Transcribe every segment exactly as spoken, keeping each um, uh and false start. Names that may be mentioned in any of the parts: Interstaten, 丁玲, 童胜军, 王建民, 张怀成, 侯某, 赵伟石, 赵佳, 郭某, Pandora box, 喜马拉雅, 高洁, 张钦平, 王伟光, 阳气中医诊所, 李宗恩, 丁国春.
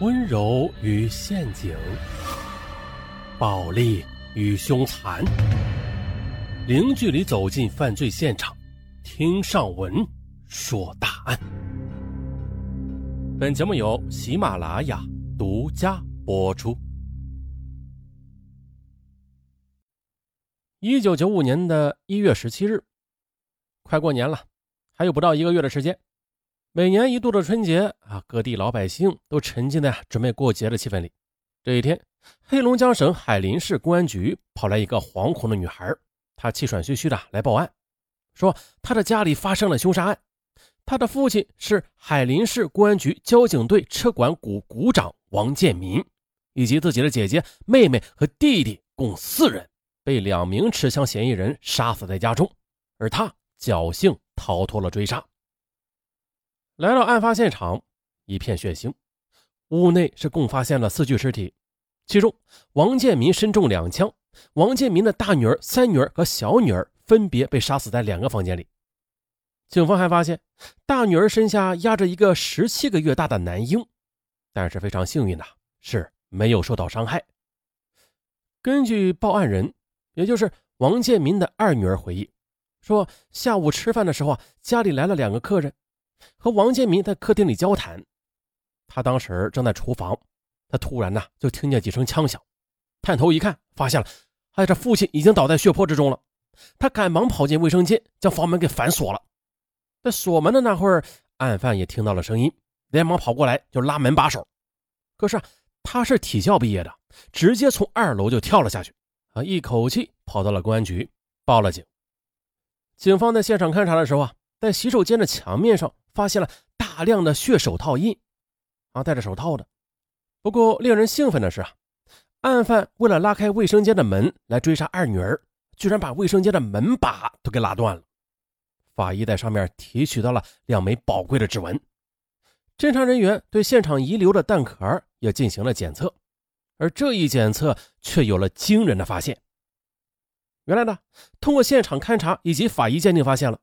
温柔与陷阱，暴力与凶残，零距离走进犯罪现场，听上文说大案。本节目由喜马拉雅独家播出。一九九五年的一月十七日，快过年了，还有不到一个月的时间。每年一度的春节啊，各地老百姓都沉浸在准备过节的气氛里。这一天，黑龙江省海林市公安局跑来一个惶恐的女孩，她气喘吁吁的来报案，说她的家里发生了凶杀案。她的父亲是海林市公安局交警队车管股股长王建民，以及自己的姐姐、妹妹和弟弟共四人被两名持枪嫌疑人杀死在家中，而她侥幸逃脱了追杀。来到案发现场，一片血腥，屋内是共发现了四具尸体，其中王建民身中两枪，王建民的大女儿、三女儿和小女儿分别被杀死在两个房间里。警方还发现大女儿身下压着一个十七个月大的男婴，但是非常幸运的是没有受到伤害。根据报案人，也就是王建民的二女儿回忆，说下午吃饭的时候啊，家里来了两个客人，和王建民在客厅里交谈，他当时正在厨房，他突然呢就听见几声枪响，探头一看，发现了，哎，这父亲已经倒在血泊之中了。他赶忙跑进卫生间，将房门给反锁了。在锁门的那会儿，案犯也听到了声音，连忙跑过来就拉门把手。可是啊，他是体校毕业的，直接从二楼就跳了下去，啊，一口气跑到了公安局，报了警。警方在现场勘查的时候啊，在洗手间的墙面上发现了大量的血手套印，啊，戴着手套的。不过令人兴奋的是啊，案犯为了拉开卫生间的门来追杀二女儿，居然把卫生间的门把都给拉断了。法医在上面提取到了两枚宝贵的指纹，侦查人员对现场遗留的弹壳也进行了检测，而这一检测却有了惊人的发现。原来呢，通过现场勘查以及法医鉴定发现了，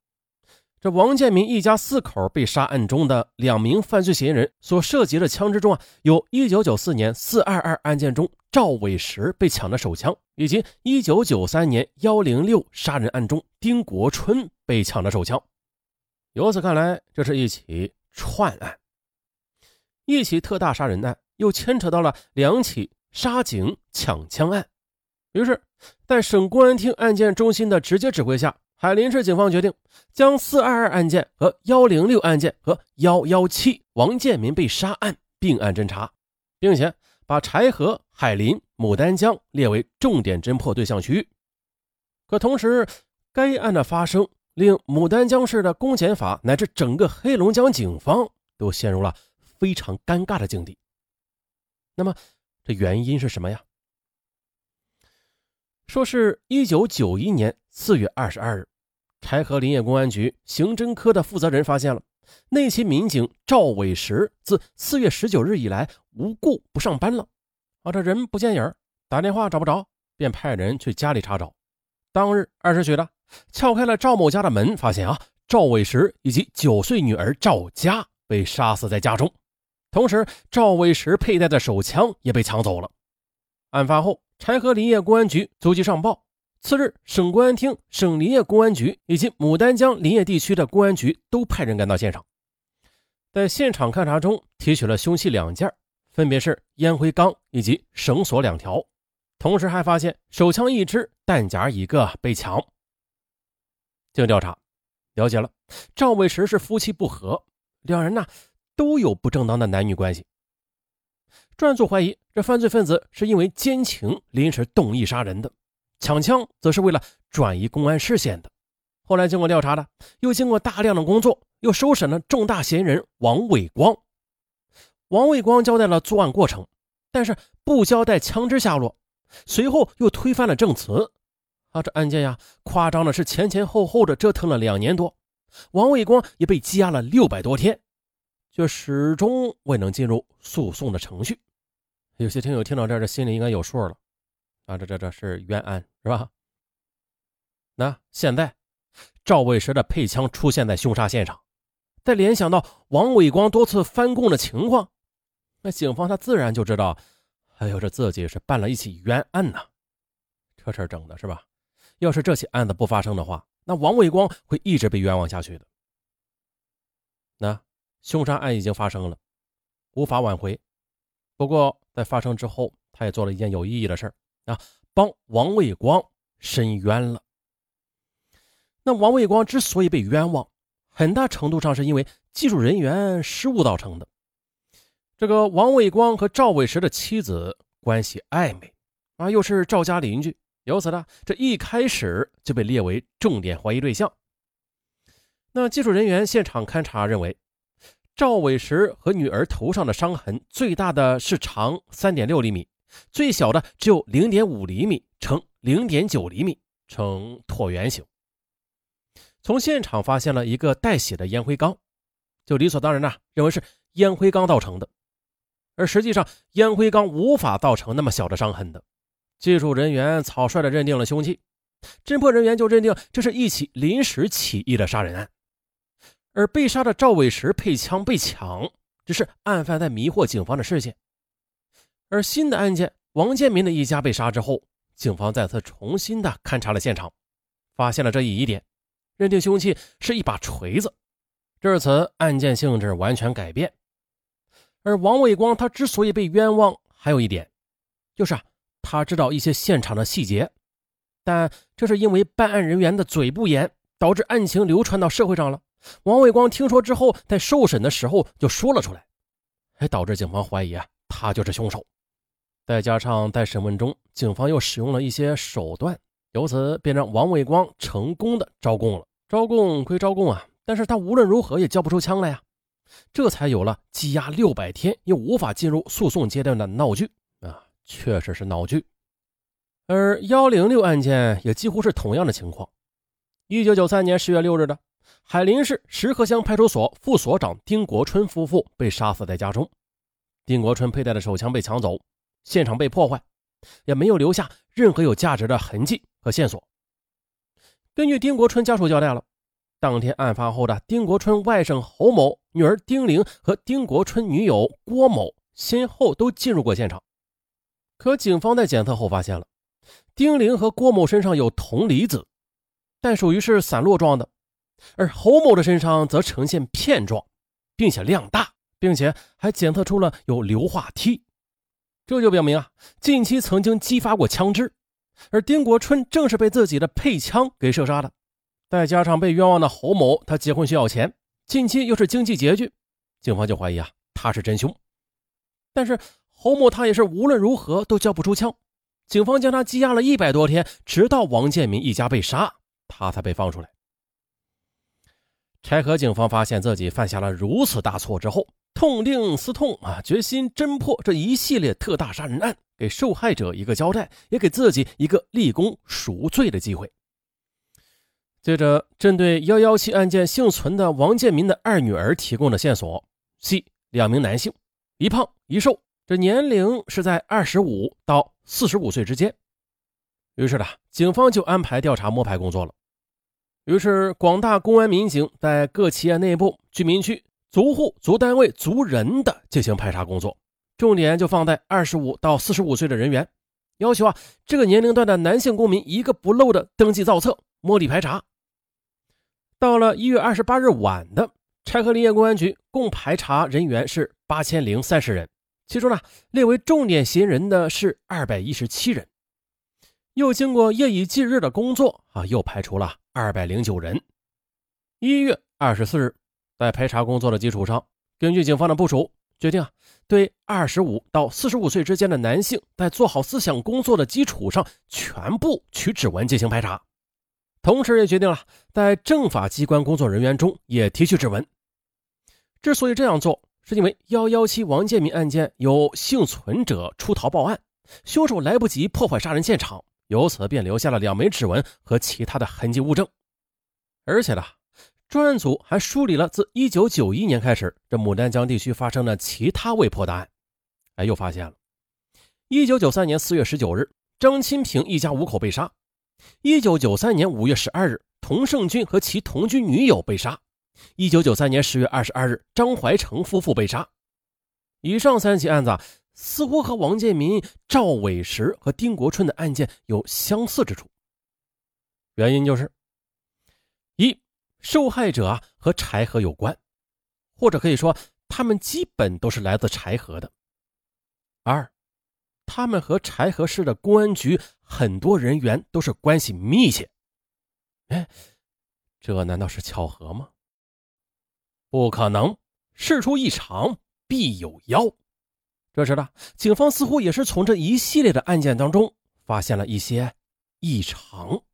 这王建民一家四口被杀案中的两名犯罪嫌疑人所涉及的枪支中啊，有一九九四年四二二案件中赵伟石被抢的手枪，以及一九九三年一零六杀人案中丁国春被抢的手枪。由此看来，这是一起串案，一起特大杀人案，又牵扯到了两起杀警抢枪案。于是在省公安厅案件中心的直接指挥下，海林市警方决定将四二二案件和一零六案件和一一七王建民被杀案并案侦查，并且把柴河、海林、牡丹江列为重点侦破对象区域。可同时，该案的发生令牡丹江市的公检法乃至整个黑龙江警方都陷入了非常尴尬的境地。那么这原因是什么呀？说是一九九一年四月二十二日，柴河林业公安局刑侦科的负责人发现了那起民警赵伟石自四月十九日以来无故不上班了，啊，这人不见影，打电话找不着，便派人去家里查找。当日二十许的撬开了赵某家的门，发现啊，赵伟石以及九岁女儿赵佳被杀死在家中，同时赵伟石佩戴的手枪也被抢走了。案发后，柴河林业公安局足迹上报，次日省公安厅、省林业公安局以及牡丹江林业地区的公安局都派人赶到现场。在现场勘查中提取了凶器两件，分别是烟灰缸以及绳索两条，同时还发现手枪一支、弹夹一个被抢。经调查了解了，赵伟石是夫妻不和，两人呢都有不正当的男女关系。专案组怀疑这犯罪分子是因为奸情临时动议杀人的，抢枪则是为了转移公安视线的。后来经过调查的，又经过大量的工作，又收审了重大嫌疑人王伟光。王伟光交代了作案过程，但是不交代枪支下落，随后又推翻了证词。啊，这案件呀，夸张的是前前后后的折腾了两年多，王伟光也被羁押了六百多天，却始终未能进入诉讼的程序。有些听友听到这儿，这心里应该有数了啊，这这这是冤案是吧？那现在赵伟石的配枪出现在凶杀现场，再联想到王伟光多次翻供的情况，那警方他自然就知道，哎呦，这自己是办了一起冤案呐、啊。这事儿整的是吧？要是这起案子不发生的话，那王卫光会一直被冤枉下去的。那凶杀案已经发生了，无法挽回。不过在发生之后，他也做了一件有意义的事儿啊，帮王卫光申冤了。那王卫光之所以被冤枉，很大程度上是因为技术人员失误造成的。这个王卫光和赵伟石的妻子关系暧昧啊，又是赵家邻居，由此呢，这一开始就被列为重点怀疑对象。那技术人员现场勘查认为，赵伟石和女儿头上的伤痕最大的是长 三点六厘米，最小的只有 零点五厘米乘 零点九厘米，呈椭圆形。从现场发现了一个带血的烟灰缸，就理所当然呢、啊、认为是烟灰缸造成的，而实际上烟灰缸无法造成那么小的伤痕的。技术人员草率地认定了凶器，侦破人员就认定这是一起临时起意的杀人案。而被杀的赵伟石配枪被抢，只是案犯在迷惑警方的视线。而新的案件，王建民的一家被杀之后，警方再次重新的勘察了现场，发现了这一疑点，认定凶器是一把锤子。至此，案件性质完全改变。而王卫光他之所以被冤枉，还有一点，就是啊，他知道一些现场的细节，但这是因为办案人员的嘴不严，导致案情流传到社会上了。王卫光听说之后，在受审的时候就说了出来，还导致警方怀疑啊，他就是凶手。再加上在审问中，警方又使用了一些手段，由此便让王卫光成功的招供了。招供归招供啊，但是他无论如何也交不出枪来呀、啊。这才有了羁押六百天又无法进入诉讼阶段的闹剧啊，确实是闹剧。而一零六案件也几乎是同样的情况。一九九三年十月六日的海林市石河乡派出所副所长丁国春夫妇被杀死在家中，丁国春佩戴的手枪被抢走，现场被破坏，也没有留下任何有价值的痕迹和线索。根据丁国春家属交代了，当天案发后的丁国春外甥侯某、女儿丁玲和丁国春女友郭某先后都进入过现场，可警方在检测后发现了丁玲和郭某身上有铜离子，但属于是散落状的，而侯某的身上则呈现片状，并且量大，并且还检测出了有硫化锑。这就表明啊，近期曾经激发过枪支，而丁国春正是被自己的配枪给射杀的。再加上被冤枉的侯某，他结婚需要钱，近期又是经济拮据，警方就怀疑啊，他是真凶。但是侯某他也是无论如何都交不出枪，警方将他羁押了一百多天，直到王建民一家被杀，他才被放出来。柴河警方发现自己犯下了如此大错之后，痛定思痛啊，决心侦破这一系列特大杀人案，给受害者一个交代，也给自己一个立功赎罪的机会。接着，针对一一七案件幸存的王建民的二女儿提供的线索，系两名男性，一胖一瘦，这年龄是在二十五到四十五岁之间。于是呢，警方就安排调查摸排工作了。于是广大公安民警在各企业内部、居民区、族户、族单位、族人的进行排查工作，重点就放在二十五到四十五岁的人员，要求啊，这个年龄段的男性公民一个不漏的登记造册，摸底排查。到了一月二十八日晚的，柴河林业公安局共排查人员是八千零三十人，其中呢，列为重点嫌疑人的是二百一十七人。又经过夜以继日的工作啊，又排除了二百零九人。一月二十四日，在排查工作的基础上，根据警方的部署，决定啊，对二十五到四十五岁之间的男性，在做好思想工作的基础上，全部取指纹进行排查。同时也决定了在政法机关工作人员中也提取指纹。之所以这样做，是因为一一七王建民案件有幸存者出逃报案，凶手来不及破坏杀人现场，由此便留下了两枚指纹和其他的痕迹物证。而且呢，专案组还梳理了自一九九一年开始这牡丹江地区发生的其他未破的案。哎，又发现了一九九三年四月十九日张钦平一家五口被杀，一九九三年五月十二日童胜军和其同居女友被杀，一九九三年十月二十二日张怀成夫妇被杀，以上三起案子似乎和王建民、赵伟石和丁国春的案件有相似之处。原因就是：一、受害者啊和柴河有关，或者可以说他们基本都是来自柴河的；二、他们和柴河市的公安局很多人员都是关系密切。哎，这难道是巧合吗？不可能，事出异常必有妖。这时呢，警方似乎也是从这一系列的案件当中发现了一些异常。